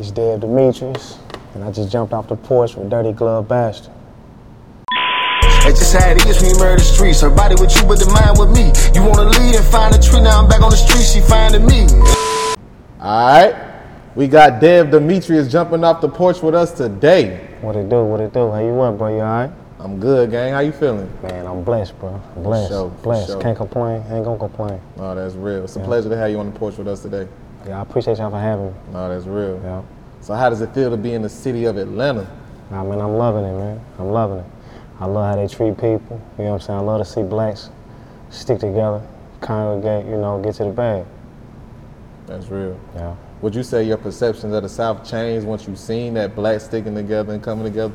It's Dev Demetrius, and I just jumped off the porch with Dirty Glove Bastard. It's just how it is when you murder the streets. Her body with you, but the mind with me. You wanna lead and find a tree, now I'm back on the street, she finding me. Alright, we got Dev Demetrius jumping off the porch with us today. What it do? How you up, bro? You alright? I'm good, gang. How you feeling? Man, I'm blessed, bro. Blessed. Sure. Can't complain. Ain't gonna complain. Oh, that's real. It's a pleasure to have you on the porch with us today. Yeah, I appreciate y'all for having me. No, that's real. Yeah. So how does it feel to be in the city of Atlanta? I mean, I'm loving it, man. I'm loving it. I love how they treat people. You know what I'm saying? I love to see blacks stick together, congregate, you know, get to the bag. That's real. Yeah. Would you say your perceptions of the South changed once you seen that blacks sticking together and coming together?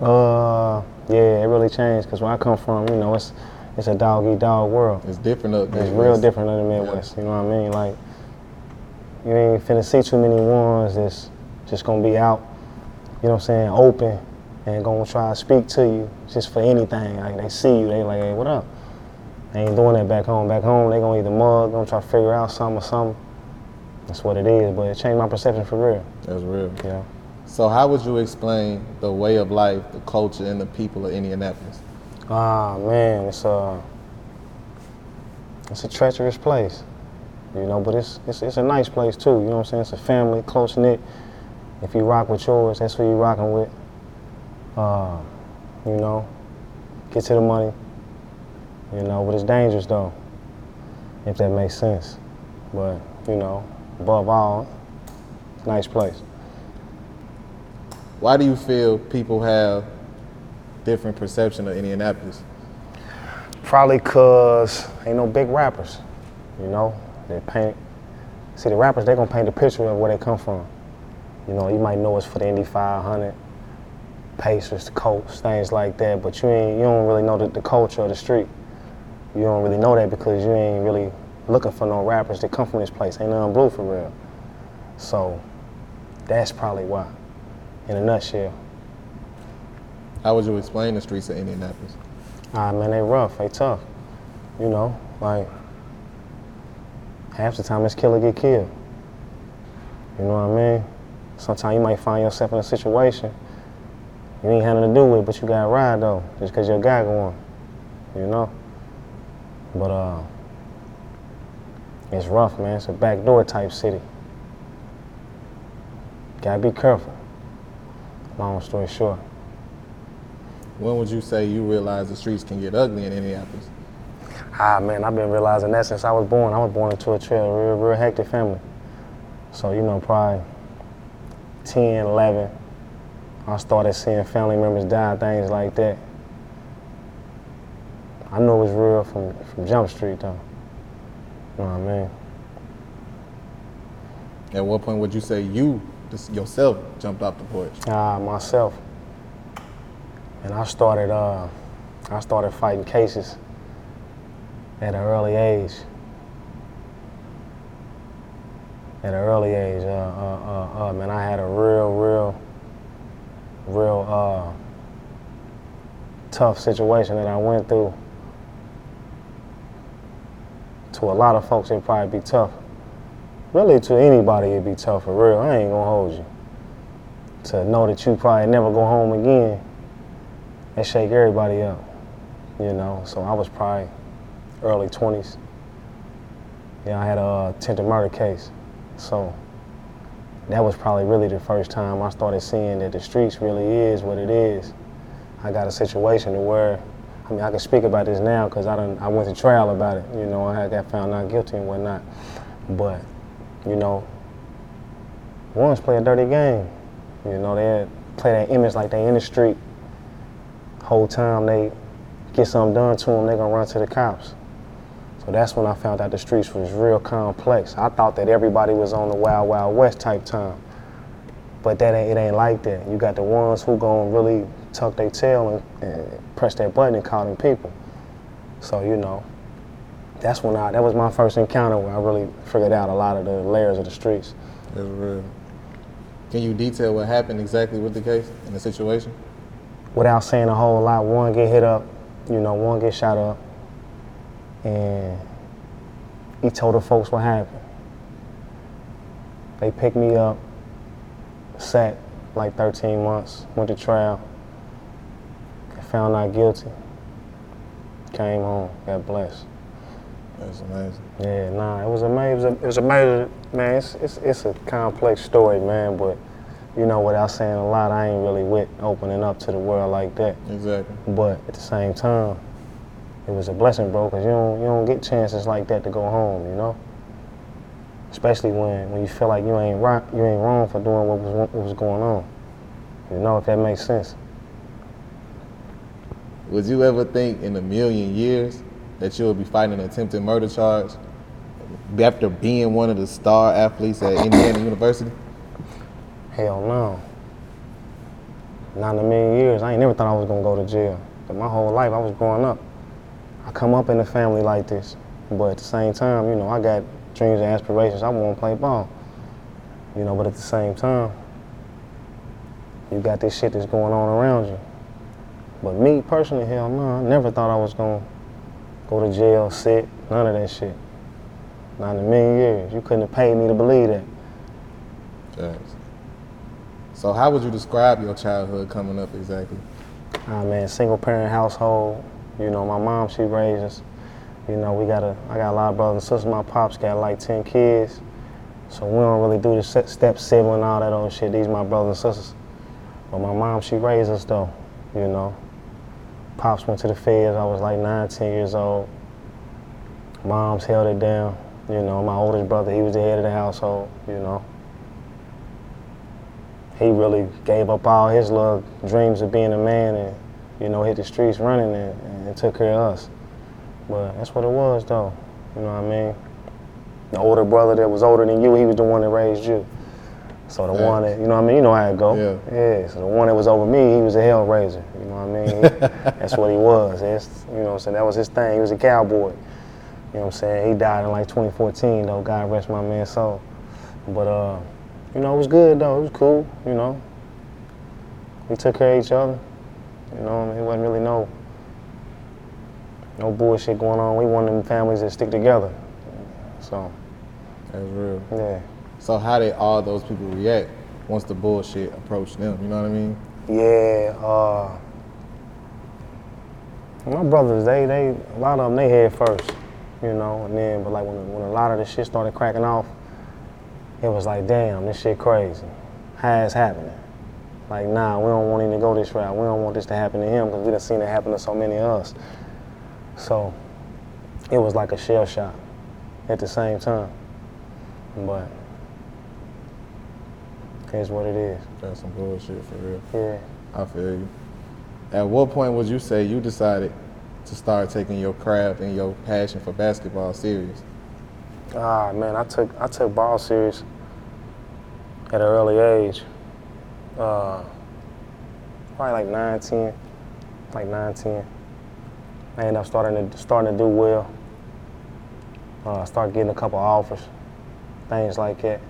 Yeah, it really changed because where I come from, you know, it's a dog-eat-dog world. It's different up there. It's real different up in the Midwest, you know what I mean? Like, you ain't finna see too many ones that's just gonna be out, you know what I'm saying, open and gonna try to speak to you just for anything. Like, they see you, they like, hey, what up? They ain't doing that back home. Back home, they gonna either mug, gonna try to figure out something or something. That's what it is, but it changed my perception for real. That's real. Yeah. So how would you explain the way of life, the culture, and the people of Indianapolis? Ah, man, it's a treacherous place. You know, but it's a nice place too, you know what I'm saying? It's a family, close-knit. If you rock with yours, that's who you rocking with. You know, get to the money, you know, but it's dangerous though, if that makes sense. But, you know, above all, nice place. Why do you feel people have different perception of Indianapolis? Probably 'cause ain't no big rappers, you know? They paint, see the rappers, they gonna paint a picture of where they come from. You know, you might know it's for the Indy 500, Pacers, the Colts, things like that, but you don't really know the culture of the street. You don't really know that because you ain't really looking for no rappers that come from this place. Ain't nothing blue for real. So that's probably why, in a nutshell. How would you explain the streets of Indianapolis? Ah, man, they rough, they tough. You know, like, half the time it's killer get killed. You know what I mean? Sometimes you might find yourself in a situation you ain't had nothing to do with, but you got to ride though, just because your guy going, you know? But it's rough, man. It's a backdoor type city. Got to be careful. Long story short. When would you say you realized the streets can get ugly in Indianapolis? Ah, man, I've been realizing that since I was born. I was born into a real hectic family. So, you know, probably 10, 11, I started seeing family members die, things like that. I know it was real from Jump Street, though. You know what I mean? At what point would you say you, yourself, jumped off the porch? Ah, myself. And I started fighting cases at an early age. Man, I had a real tough situation that I went through. To a lot of folks, it'd probably be tough. Really, to anybody, it'd be tough, for real. I ain't gonna hold you. To know that you probably never go home again, that shake everybody up, you know? So I was probably early 20s, I had an attempted murder case. So that was probably really the first time I started seeing that the streets really is what it is. I got a situation to where, I mean, I can speak about this now because I went to trial about it. You know, I got found not guilty and whatnot. But, you know, ones play a dirty game. You know, they play that image like they in the street. Whole time they get something done to them, they gonna run to the cops. So that's when I found out the streets was real complex. I thought that everybody was on the Wild Wild West type time. But it ain't like that. You got the ones who gonna really tuck their tail and press that button and call them people. So, you know, that's when that was my first encounter where I really figured out a lot of the layers of the streets. That's real. Can you detail what happened exactly with the case and the situation? Without saying a whole lot, one get hit up, you know, one get shot up, and he told the folks what happened. They picked me up, sat like 13 months, went to trial, found not guilty, came home, got blessed. That's amazing. Yeah, nah, it was amazing. It was amazing, man. It's a complex story, man. But you know, without saying a lot, I ain't really with opening up to the world like that. Exactly. But at the same time, it was a blessing, bro, because you don't get chances like that to go home, you know. Especially when you feel like you ain't wrong for doing what was going on. You know, if that makes sense. Would you ever think in a million years that you'll be fighting an attempted murder charge after being one of the star athletes at Indiana University? Hell no. Not in a million years. I ain't never thought I was gonna go to jail. But my whole life I was growing up. I come up in a family like this, but at the same time, you know, I got dreams and aspirations. I wanna play ball. You know, but at the same time, you got this shit that's going on around you. But me personally, hell no, I never thought I was gonna go to jail, sit, none of that shit. Not in a million years. You couldn't have paid me to believe that. Thanks. So how would you describe your childhood coming up exactly? Ah, man, single parent household. You know, my mom, she raised us. You know, I got a lot of brothers and sisters. My pops got like 10 kids. So we don't really do the step sibling and all that old shit. These my brothers and sisters. But my mom, she raised us though, you know. Pops went to the feds, I was like 9, 10 years old. Mom's held it down. You know, my oldest brother, he was the head of the household, you know. He really gave up all his little dreams of being a man and, you know, hit the streets running and took care of us. But that's what it was though, you know what I mean? The older brother that was older than you, he was the one that raised you. So the one that, you know what I mean, you know how it go. Yeah. So the one that was over me, he was a hell raiser. You know what I mean? That's what he was. It's, you know what I'm saying? That was his thing. He was a cowboy. You know what I'm saying? He died in like 2014 though. God rest my man's soul. But, you know, it was good though. It was cool, you know. We took care of each other. You know what I mean? It wasn't really no bullshit going on. We one of them families that stick together. So. That's real. Yeah. So how did all those people react once the bullshit approached them, you know what I mean? Yeah, my brothers, they a lot of them, they head first, you know, and then, but like when a lot of the shit started cracking off, it was like, damn, this shit crazy. How is happening? Like, nah, we don't want him to go this route. We don't want this to happen to him because we done seen it happen to so many of us. So it was like a shell shock at the same time, but that's what it is. That's some bullshit for real. Yeah. I feel you. At what point would you say you decided to start taking your craft and your passion for basketball serious? Ah, man, I took ball serious at an early age. Probably like 9, 10. I ended up starting to do well. I started getting a couple offers, things like that.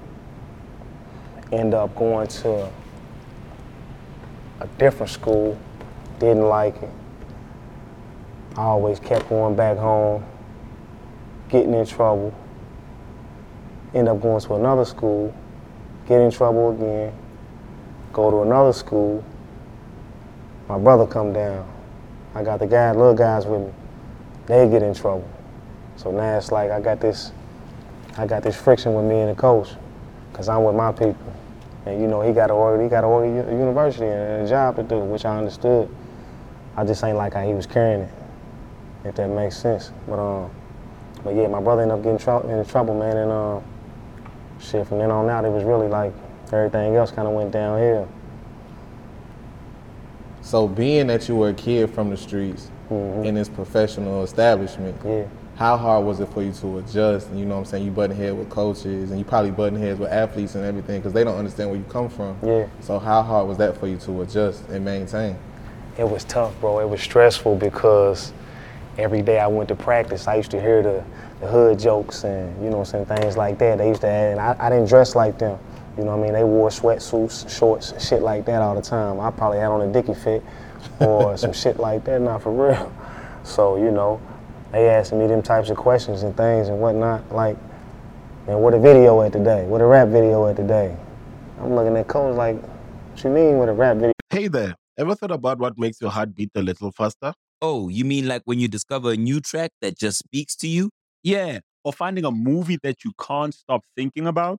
End up going to a different school, didn't like it. I always kept going back home, getting in trouble. End up going to another school, get in trouble again, go to another school. My brother come down. I got the guy, little guys with me. They get in trouble. So now it's like I got this I got this friction with me and the coach, because I'm with my people. And, you know, he got to order university and a job to do, which I understood. I just ain't like how he was carrying it, if that makes sense. But yeah, my brother ended up getting in trouble, man. And shit, from then on out, it was really like everything else kind of went downhill. So being that you were a kid from the streets in this professional establishment, how hard was it for you to adjust? And you know what I'm saying? You butting heads with coaches, and you probably butting heads with athletes and everything because they don't understand where you come from. Yeah. So how hard was that for you to adjust and maintain? It was tough, bro. It was stressful because every day I went to practice, I used to hear the hood jokes and, you know what I'm saying, things like that. They used to add, and I didn't dress like them. You know what I mean? They wore sweatsuits, shorts, shit like that all the time. I probably had on a Dickie fit or some shit like that, not for real. So, you know, they asking me them types of questions and things and whatnot, like, man, what a video at today? What a rap video at today? I'm looking at codes like, what you mean with a rap video? Hey there. Ever thought about what makes your heart beat a little faster? Oh, you mean like when you discover a new track that just speaks to you? Yeah, or finding a movie that you can't stop thinking about?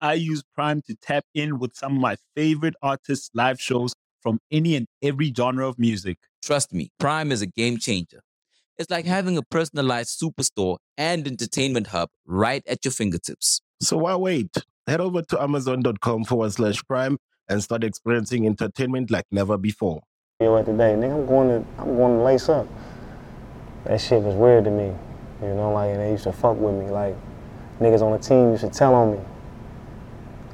I use Prime to tap in with some of my favorite artists' live shows from any and every genre of music. Trust me, Prime is a game changer. It's like having a personalized superstore and entertainment hub right at your fingertips. So why wait? Head over to Amazon.com/Prime and start experiencing entertainment like never before. Right today, nigga, I'm going to lace up. That shit was weird to me, you know, like, and they used to fuck with me, like, niggas on the team used to tell on me,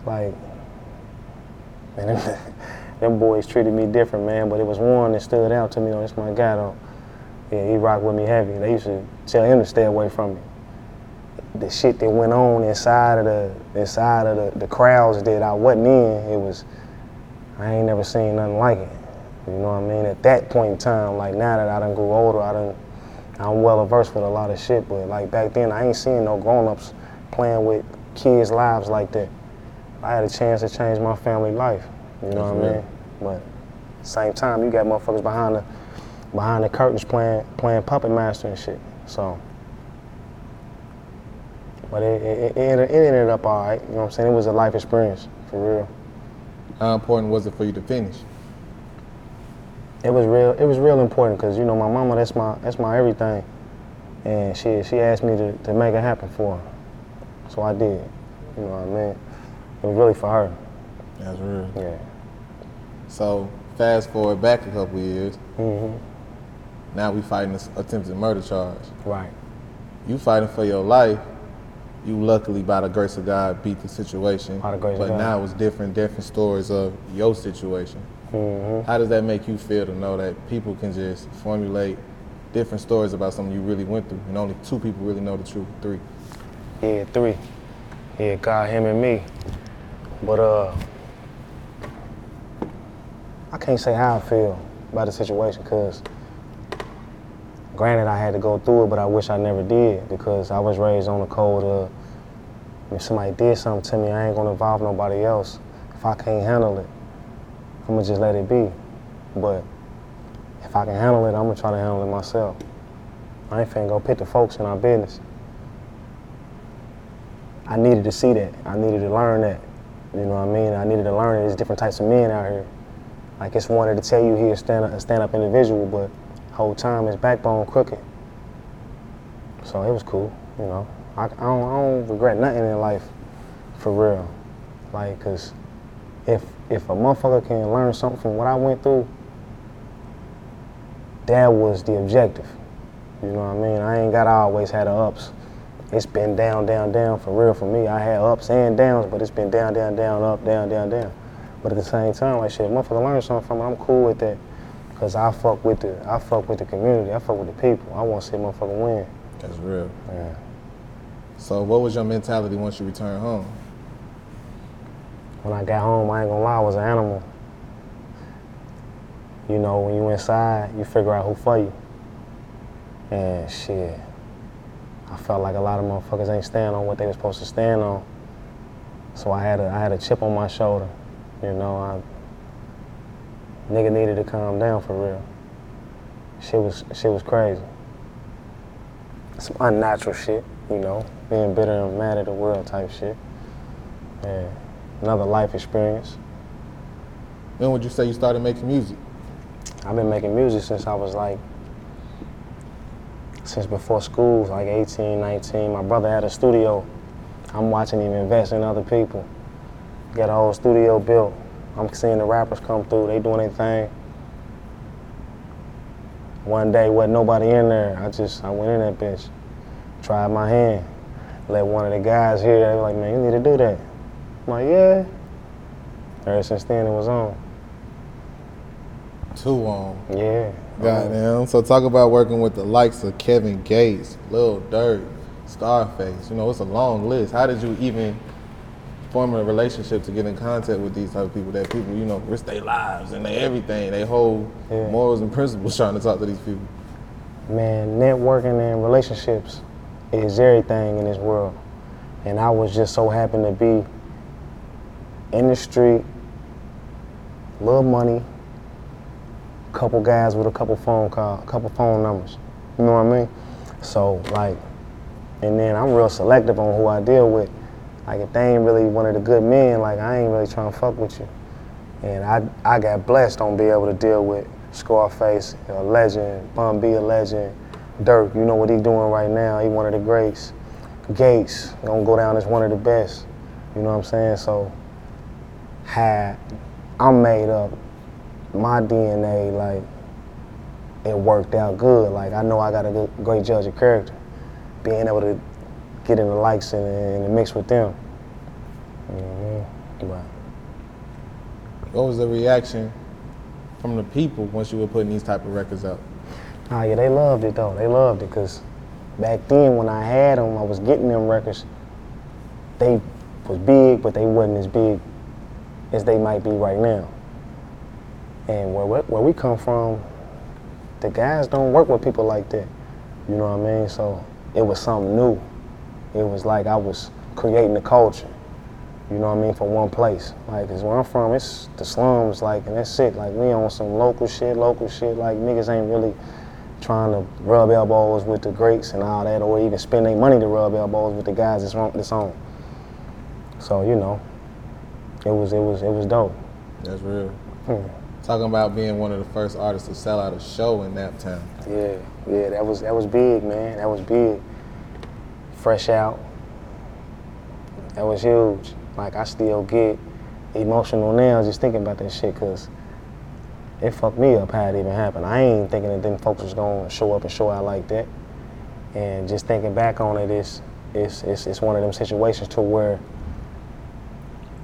like, man, them boys treated me different, man, but it was one that stood out to me, oh, that's my guy, though. Yeah, he rocked with me heavy. They used to tell him to stay away from me. The shit that went on inside of the crowds that I wasn't in, it was, I ain't never seen nothing like it. You know what I mean? At that point in time, like now that I done grew older, I'm well averse with a lot of shit, but like back then, I ain't seen no grown-ups playing with kids' lives like that. I had a chance to change my family life, you know what I mean? But same time, you got motherfuckers behind the curtains playing puppet master and shit, so. But it ended up all right, you know what I'm saying? It was a life experience, for real. How important was it for you to finish? It was real important because, you know, my mama, that's my everything. And she asked me to make it happen for her. So I did. You know what I mean? It was really for her. That's real. Yeah. So fast forward back a couple years. Mm-hmm. Now we fighting this attempted murder charge. Right. You fighting for your life. You luckily, by the grace of God, beat the situation. By the grace of God. But now it's different stories of your situation. Mm-hmm. How does that make you feel to know that people can just formulate different stories about something you really went through, and only two people really know the truth? Three. Yeah, three. Yeah, God, him, and me. But I can't say how I feel about the situation, because granted I had to go through it, but I wish I never did, because I was raised on the code of if somebody did something to me, I ain't gonna involve nobody else. If I can't handle it, I'm gonna just let it be. But if I can handle it, I'm gonna try to handle it myself. I ain't finna go pit the folks in our business. I needed to see that. I needed to learn that. You know what I mean? I needed to learn that there's different types of men out here. Like, it's wanted to tell you he a stand-up individual, but the whole time his backbone crooked. So it was cool, you know. I don't regret nothing in life, for real. Like, cause if a motherfucker can learn something from what I went through, that was the objective. You know what I mean? I always had the ups. It's been down, down, down, for real, for me. I had ups and downs, but it's been down, down, down, up, down, down, down. But at the same time, like, shit, motherfucker learn something from it, I'm cool with that. Cause I fuck with the community, I fuck with the people. I wanna see a motherfucker win. That's real. Yeah. So what was your mentality once you returned home? When I got home, I ain't gonna lie, I was an animal. You know, when you inside, you figure out who for you. And shit, I felt like a lot of motherfuckers ain't stand on what they was supposed to stand on. So I had a chip on my shoulder. You know, nigga needed to calm down for real. Shit was crazy. Some unnatural shit, you know, being bitter and mad at the world type shit. Yeah, another life experience. When would you say you started making music? I've been making music since I was since before school, like 18, 19. My brother had a studio. I'm watching him invest in other people. Got a whole studio built. I'm seeing the rappers come through, they doing their thing. One day, wasn't nobody in there. I went in that bitch, tried my hand. Let one of the guys hear that, they were like, man, you need to do that. I'm like, yeah. Ever since then, it was on. Too on. Yeah. Goddamn. So talk about working with the likes of Kevin Gates, Lil Durk, Scarface. You know, it's a long list. How did you even form a relationship to get in contact with these type of people, that people, you know, risk their lives and their everything, their whole morals and principles trying to talk to these people? Man, networking and relationships is everything in this world. And I was just so happy to be in the street, little money, couple guys with a couple phone calls, couple phone numbers. You know what I mean? So, and then I'm real selective on who I deal with. Like, if they ain't really one of the good men, I ain't really trying to fuck with you. And I got blessed on being able to deal with Scarface, a legend, Bun B, a legend, Durk, you know what he's doing right now, he one of the greats. Gates, gonna go down as one of the best, you know what I'm saying? So, had I made up my DNA, it worked out good. I know I got a great judge of character, being able to get in the likes and the mix with them. Mm-hmm. Wow. What was the reaction from the people once you were putting these type of records out? Oh yeah, they loved it though. They loved it because back then when I had them, I was getting them records. They was big, but they wasn't as big as they might be right now. And where we come from, the guys don't work with people like that. You know what I mean? So it was something new. It was like I was creating a culture, you know what I mean, for one place. Cause where I'm from, it's the slums, and that's it. We on some local shit, niggas ain't really trying to rub elbows with the greats and all that, or even spend their money to rub elbows with the guys that's on. So, you know, it was dope. That's real. Talking about being one of the first artists to sell out a show in Naptown. Yeah, that was big, man, that was big. Fresh out, that was huge. I still get emotional now just thinking about that shit, cause it fucked me up how it even happened. I ain't thinking that them folks was gonna show up and show out like that. And just thinking back on it, it's one of them situations to where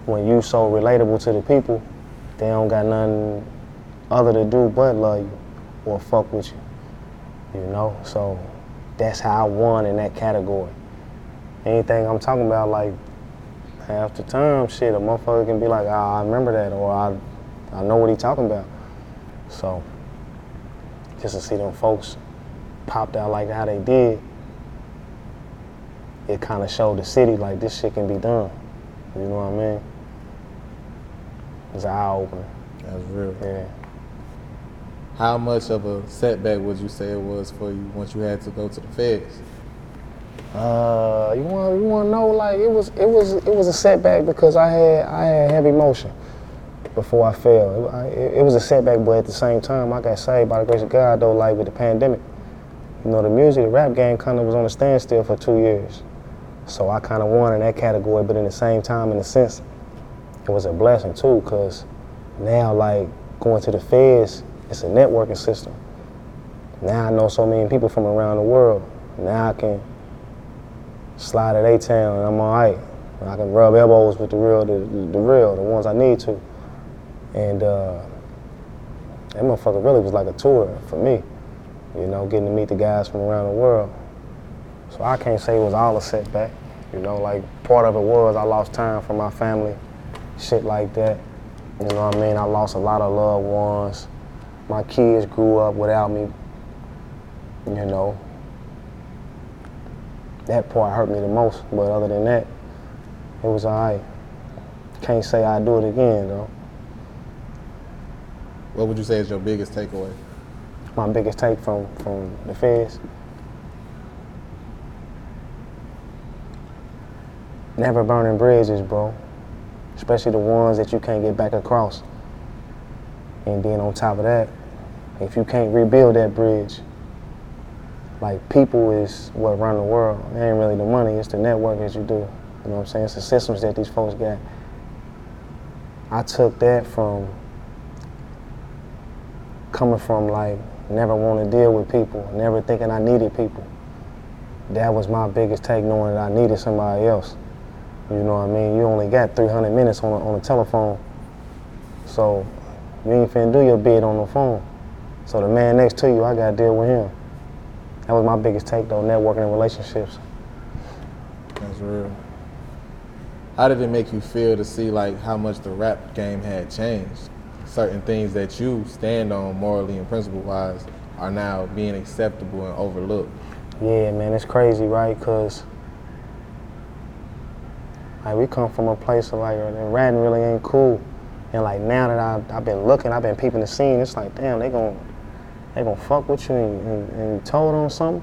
when you so relatable to the people, they don't got nothing other to do but love you or fuck with you, you know? So that's how I won in that category. Anything I'm talking about, half the time, shit, a motherfucker can be like, I remember that, or I know what he talking about. So, just to see them folks popped out like how they did, it kind of showed the city, this shit can be done. You know what I mean? It's an eye-opener. That's real. Yeah. How much of a setback would you say it was for you once you had to go to the feds? You want to know? It was a setback because I had heavy motion before I fell. It was a setback, but at the same time, I got saved by the grace of God. Though, with the pandemic, you know, the rap game kind of was on a standstill for 2 years. So I kind of won in that category, but in the same time, in a sense, it was a blessing too, because now going to the feds. It's a networking system. Now I know so many people from around the world. Now I can slide to their town and I'm all right. And I can rub elbows with the ones I need to. And that motherfucker really was like a tour for me, you know, getting to meet the guys from around the world. So I can't say it was all a setback. You know, part of it was I lost time from my family shit like that. You know what I mean? I lost a lot of loved ones. My kids grew up without me, you know. That part hurt me the most, but other than that, it was all right. Can't say I'd do it again, though. What would you say is your biggest takeaway? My biggest take from the feds? Never burning bridges, bro. Especially the ones that you can't get back across. And then on top of that, if you can't rebuild that bridge, like, people is what run the world. It ain't really the money, it's the network that you do. You know what I'm saying? It's the systems that these folks got. I took that from coming from, like, never wanting to deal with people, never thinking I needed people. That was my biggest take, knowing that I needed somebody else. You know what I mean? You only got 300 minutes on the telephone. So you ain't finna do your bid on the phone. So the man next to you, I gotta deal with him. That was my biggest take, though, networking and relationships. That's real. How did it make you feel to see, like, how much the rap game had changed? Certain things that you stand on morally and principle-wise are now being acceptable and overlooked. Yeah, man, it's crazy, right? Because like, we come from a place of, like, ratting really ain't cool. And, like, now that I've been looking, I've been peeping the scene, it's like, damn, they gonna fuck with you and you told on something?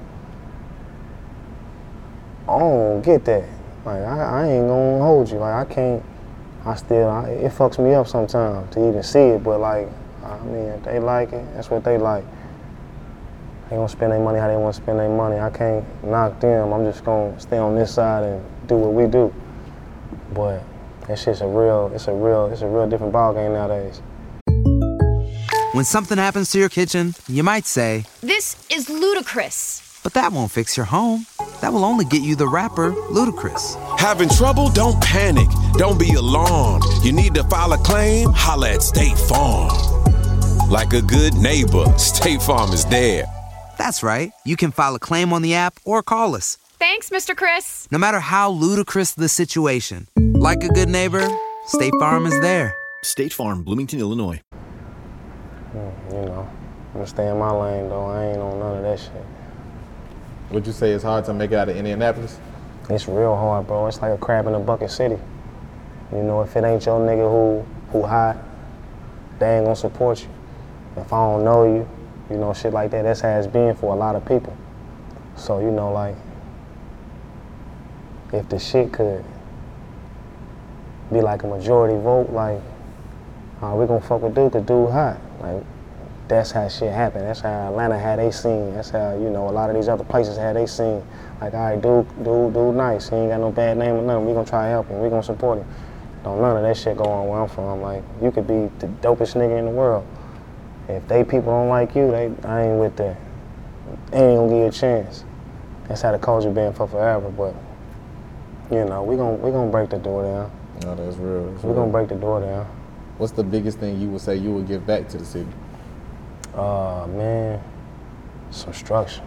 I don't get that. Like, I ain't gonna hold you. Like, I still, it fucks me up sometimes to even see it, but, like, I mean, if they like it, that's what they like. They gonna spend their money how they wanna spend their money. I can't knock them. I'm just gonna stay on this side and do what we do. But that shit's a real different ballgame nowadays. When something happens to your kitchen, you might say, "This is ludicrous." But that won't fix your home. That will only get you the rapper, Ludacris. Having trouble? Don't panic. Don't be alarmed. You need to file a claim? Holla at State Farm. Like a good neighbor, State Farm is there. That's right. You can file a claim on the app or call us. Thanks, Mr. Chris. No matter how ludicrous the situation, like a good neighbor, State Farm is there. State Farm, Bloomington, Illinois. You know, I'm gonna stay in my lane, though. I ain't on none of that shit. Would you say it's hard to make it out of Indianapolis? It's real hard, bro. It's like a crab in a bucket city. You know, if it ain't your nigga who hot, they ain't gonna support you. If I don't know you, you know, shit like that, that's how it's been for a lot of people. So, you know, like, if the shit could be like a majority vote, like, we gonna fuck with dude, 'cause dude hot. Like, that's how shit happened. That's how Atlanta had they scene. That's how, you know, a lot of these other places had they scene. Like, all right, dude nice. He ain't got no bad name or nothing. We gonna try to help him. We gonna support him. Don't none of that shit go on where I'm from. Like, you could be the dopest nigga in the world. If they people don't like you, I ain't with that. They ain't gonna give you a chance. That's how the culture been for forever, but, you know, we gonna break the door down. No, that's real. We're gonna break the door down. What's the biggest thing you would say you would give back to the city? Man, some structure.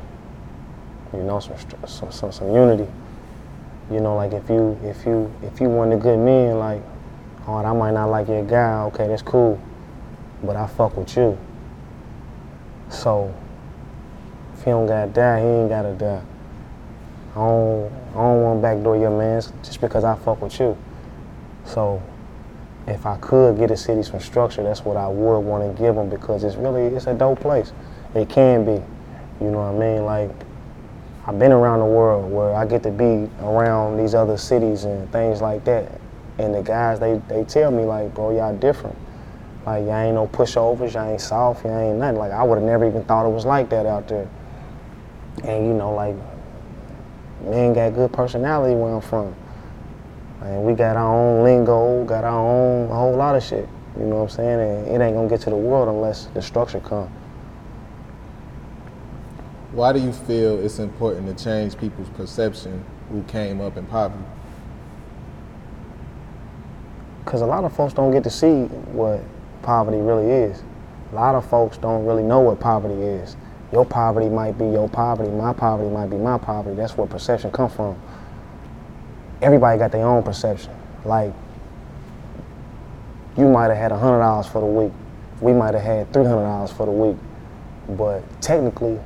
You know, some unity. You know, like if you want a good man, like, all right, I might not like your guy. Okay, that's cool, but I fuck with you. So if he don't gotta die, he ain't gotta die. I don't want to backdoor your man's just because I fuck with you. So if I could get a city some structure, that's what I would want to give them, because it's a dope place. It can be, you know what I mean? Like, I've been around the world where I get to be around these other cities and things like that. And the guys, they tell me, like, bro, y'all different. Like, y'all ain't no pushovers, y'all ain't soft, y'all ain't nothing. Like, I would have never even thought it was like that out there. And, you know, like, men got good personality where I'm from. And we got our own lingo, got our own whole lot of shit. You know what I'm saying? And it ain't gonna get to the world unless the structure comes. Why do you feel it's important to change people's perception who came up in poverty? Because a lot of folks don't get to see what poverty really is. A lot of folks don't really know what poverty is. Your poverty might be your poverty, my poverty might be my poverty. That's where perception comes from. Everybody got their own perception. Like, you might have had $100 for the week. We might have had $300 for the week. But technically,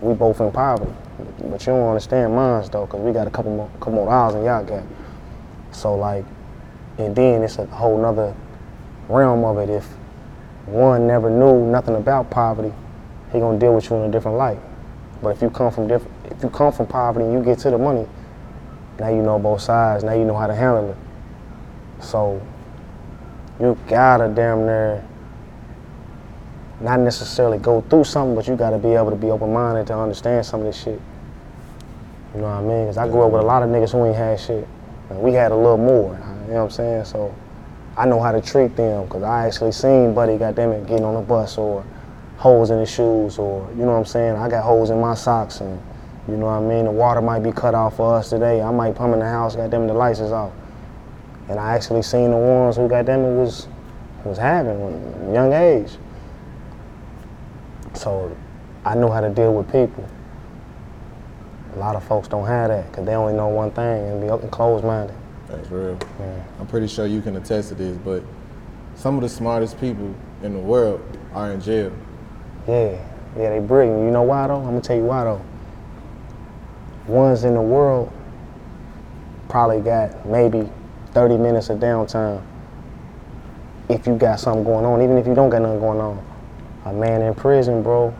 we both in poverty. But you don't understand mine, though, because we got a couple more dollars than y'all got. So, like, and then it's a whole nother realm of it. If one never knew nothing about poverty, he gonna deal with you in a different light. But if you come from poverty and you get to the money, now you know both sides, now you know how to handle it. So you gotta damn near not necessarily go through something, but you gotta be able to be open-minded to understand some of this shit. You know what I mean? Cause I grew up with a lot of niggas who ain't had shit. Like, we had a little more, you know what I'm saying? So I know how to treat them, cause I actually seen Buddy, goddammit, getting on the bus or holes in his shoes, or, you know what I'm saying? I got holes in my socks, and you know what I mean? The water might be cut off for us today. I might come in the house, goddamn, the lights is off. And I actually seen the ones who goddamn it was having at a young age. So I know how to deal with people. A lot of folks don't have that, because they only know one thing and be open, closed-minded. That's real. Yeah. I'm pretty sure you can attest to this, but some of the smartest people in the world are in jail. Yeah, they brilliant. You know why, though? I'm going to tell you why, though. Ones in the world probably got maybe 30 minutes of downtime if you got something going on, even if you don't got nothing going on. A man in prison, bro,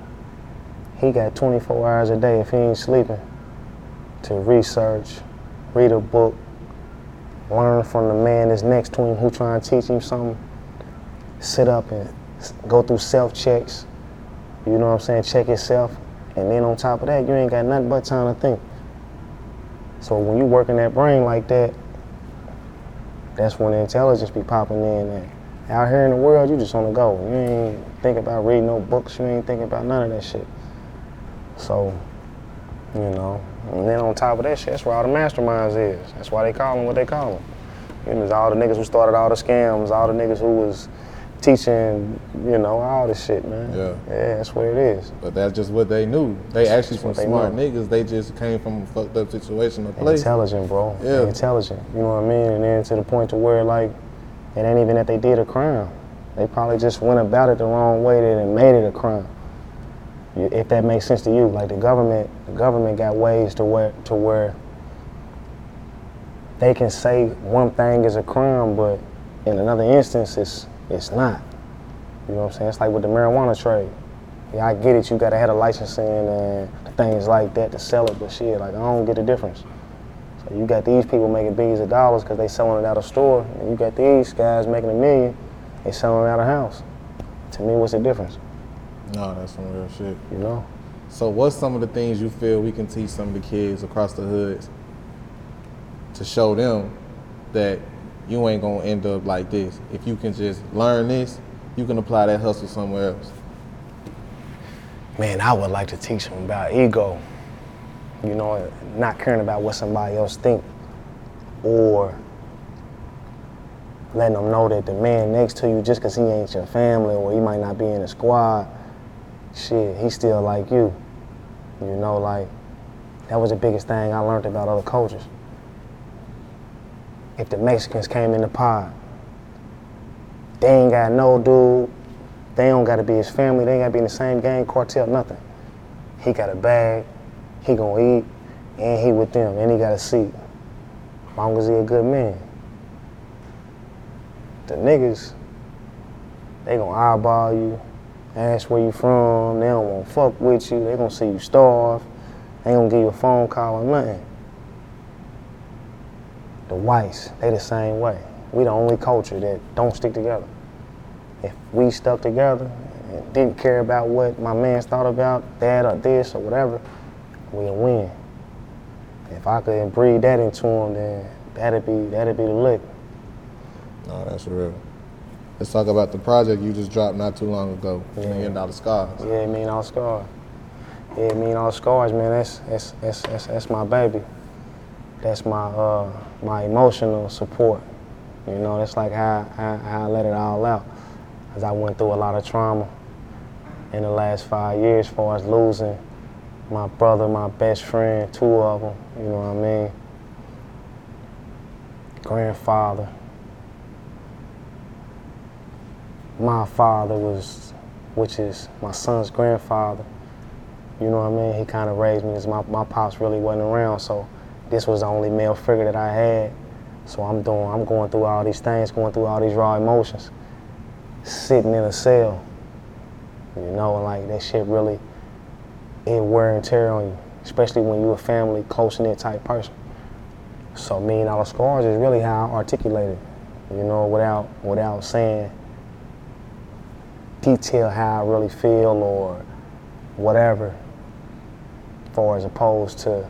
he got 24 hours a day if he ain't sleeping to research, read a book, learn from the man that's next to him who trying to teach him something, sit up and go through self-checks, you know what I'm saying, check yourself. And then on top of that, you ain't got nothing but time to think. So when you working that brain like that, that's when the intelligence be popping in. And out here in the world, you just on the go. You ain't think about reading no books. You ain't thinking about none of that shit. So, you know. And then on top of that shit, that's where all the masterminds is. That's why they call them what they call them. You know, it's all the niggas who started all the scams, all the niggas who was teaching, you know, all this shit, man. Yeah, that's what it is. But that's just what they knew. They actually some smart niggas. They just came from a fucked up situation or place. Intelligent, bro. Yeah. They're intelligent. You know what I mean? And then to the point to where, like, it ain't even that they did a crime. They probably just went about it the wrong way and made it a crime. If that makes sense to you. Like, the government got ways to where they can say one thing is a crime, but in another instance, it's not. You know what I'm saying? It's like with the marijuana trade. Yeah, I get it, you gotta have a licensing and things like that to sell it, but shit, like, I don't get the difference. So you got these people making billions of dollars because they selling it out of store, and you got these guys making $1 million, they selling it out of house. To me, what's the difference? No, that's some real shit. You know? So what's some of the things you feel we can teach some of the kids across the hoods to show them that you ain't gonna end up like this? If you can just learn this, you can apply that hustle somewhere else. Man, I would like to teach them about ego. You know, not caring about what somebody else think, or letting them know that the man next to you, just cause he ain't your family or he might not be in the squad, shit, he still like you. You know, like, that was the biggest thing I learned about other cultures. If the Mexicans came in the pod, they ain't got no dude, they don't gotta be his family, they ain't gotta be in the same gang, cartel, nothing. He got a bag, he gonna eat, and he with them, and he got a seat. As long as he a good man. The niggas, they gonna eyeball you, ask where you from, they don't wanna fuck with you, they gonna see you starve, they gonna give you a phone call or nothing. The whites, they the same way. We the only culture that don't stick together. If we stuck together and didn't care about what my mans thought about, that or this or whatever, we'll win. If I could breed that into them, then that'd be the lick. No, that's real. Let's talk about the project you just dropped not too long ago, $1 Million Scars. Yeah, $1 Million Scars. Yeah, $1 Million Scars, man, that's my baby. That's my emotional support. You know, that's like how I let it all out. Cause I went through a lot of trauma in the last 5 years, as far as losing my brother, my best friend, two of them, you know what I mean? Grandfather. my father was, which is my son's grandfather, you know what I mean? He kind of raised me because my pops really wasn't around, so this was the only male figure that I had. So I'm going through all these things, going through all these raw emotions, sitting in a cell, you know, and like that shit really, it wear and tear on you, especially when you're a family, close-knit type person. So Million Dollar Scars is really how I articulate it, you know, without saying detail how I really feel or whatever, far as opposed to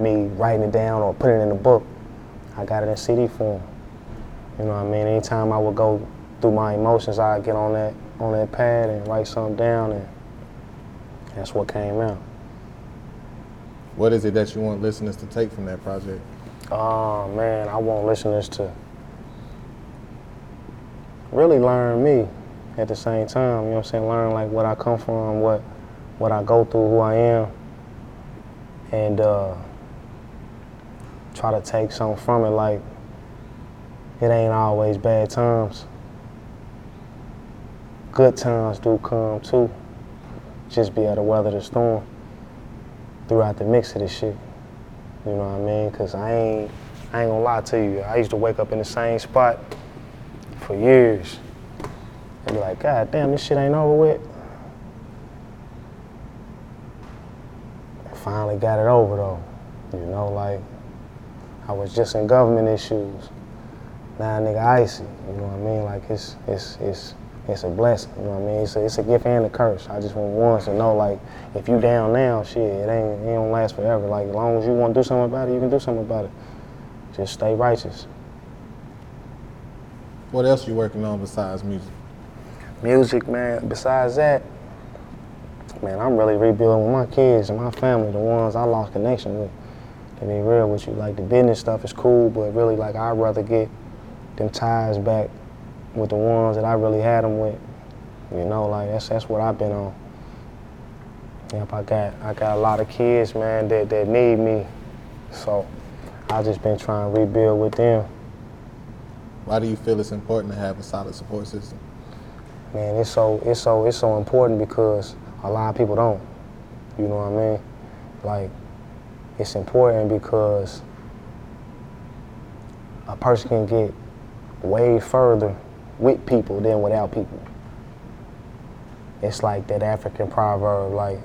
me writing it down or putting it in a book. I got it in CD form. You know what I mean? Anytime I would go through my emotions, I'd get on that pad and write something down, and that's what came out. What is it that you want listeners to take from that project? Oh man, I want listeners to really learn me at the same time, you know what I'm saying? Learn like what I come from, what I go through, who I am, and try to take something from it. Like, it ain't always bad times. Good times do come too. Just be able to weather the storm throughout the mix of this shit. You know what I mean? Because I ain't gonna lie to you. I used to wake up in the same spot for years and be like, God damn, this shit ain't over with. I finally got it over though. You know, like, I was just in government issues. Now nigga icy, you know what I mean? Like it's a blessing, you know what I mean? It's a gift and a curse. I just want ones to know, like, if you down now, shit, it don't last forever. Like, as long as you want to do something about it, you can do something about it. Just stay righteous. What else you working on besides music? Music, man, besides that, man, I'm really rebuilding with my kids and my family, the ones I lost connection with. To be real with you, like, the business stuff is cool, but really, like, I'd rather get them ties back with the ones that I really had them with. You know, like, that's what I've been on. Yep, I got a lot of kids, man, that need me. So I've just been trying to rebuild with them. Why do you feel it's important to have a solid support system? Man, it's so important because a lot of people don't. You know what I mean? Like, it's important because a person can get way further with people than without people. It's like that African proverb, like,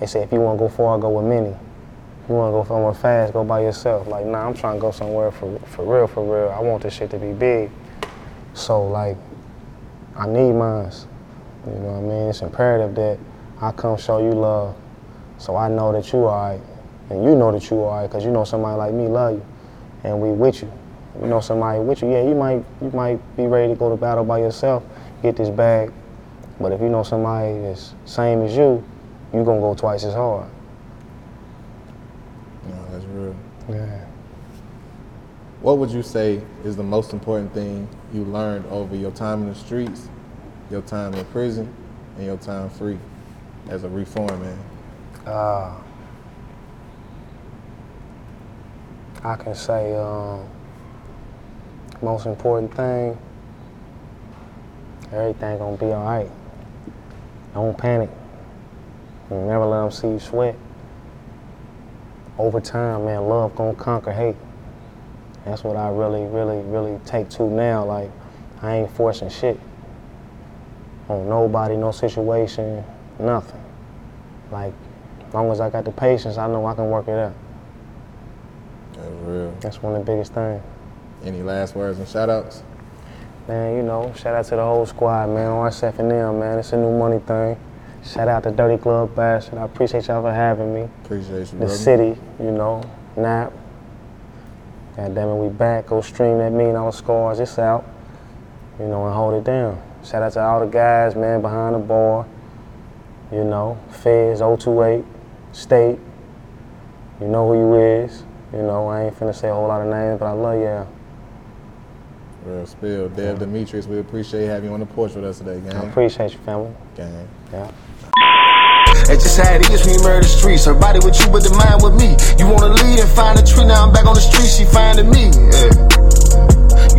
they say, if you want to go far, go with many. If you want to go somewhere fast, go by yourself. Like, nah, I'm trying to go somewhere for real. I want this shit to be big. So, like, I need mines. You know what I mean? It's imperative that I come show you love so I know that you all right. And you know that you all right, because you know somebody like me love you, and we with you. You know somebody with you, yeah, you might be ready to go to battle by yourself, get this bag, but if you know somebody that's same as you, you gonna go twice as hard. No, that's real. Yeah. What would you say is the most important thing you learned over your time in the streets, your time in prison, and your time free as a reformed man? I can say most important thing, everything gonna be all right. Don't panic. Never let them see you sweat. Over time, man, love gonna conquer hate. That's what I really, really, really take to now. Like, I ain't forcing shit on nobody, no situation, nothing. Like, as long as I got the patience, I know I can work it out. That's real. That's one of the biggest things. Any last words and shout outs? Man, you know, shout out to the whole squad, man. RSF and M, man. It's a new money thing. Shout out to Dirty Glove Bastard. I appreciate y'all for having me. Appreciate you, brother. The city, you know, Nap. God damn it, we back. Go stream that Million Dollar Scars. It's out. You know, and hold it down. Shout out to all the guys, man, behind the bar. You know, Feds, 028, State. You know who you is. You know, I ain't finna say a whole lot of names, but I love y'all. Real spill. Dev Demetrius, we appreciate having you on the porch with us today, gang. I appreciate you, family. Gang. Yeah. It's just how it is when you murder the streets. Her body with you, but the mind with me. You wanna lead and find a tree, now I'm back on the street, she finding me. Yeah.